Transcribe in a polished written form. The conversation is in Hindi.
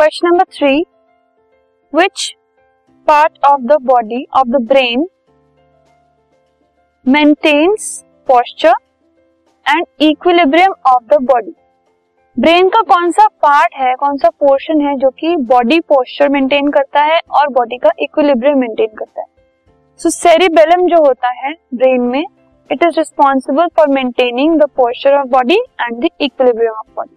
Question number 3, which part of the body of the brain maintains posture and equilibrium of the body. Brain का कौन सा पार्ट है, कौन सा पोर्शन है जो कि बॉडी पोस्चर मेंटेन करता है और बॉडी का इक्विलिब्रियम मेंटेन करता है। सो सेरिबेलम जो होता है ब्रेन में, it is responsible for maintaining the posture of body and the equilibrium of body.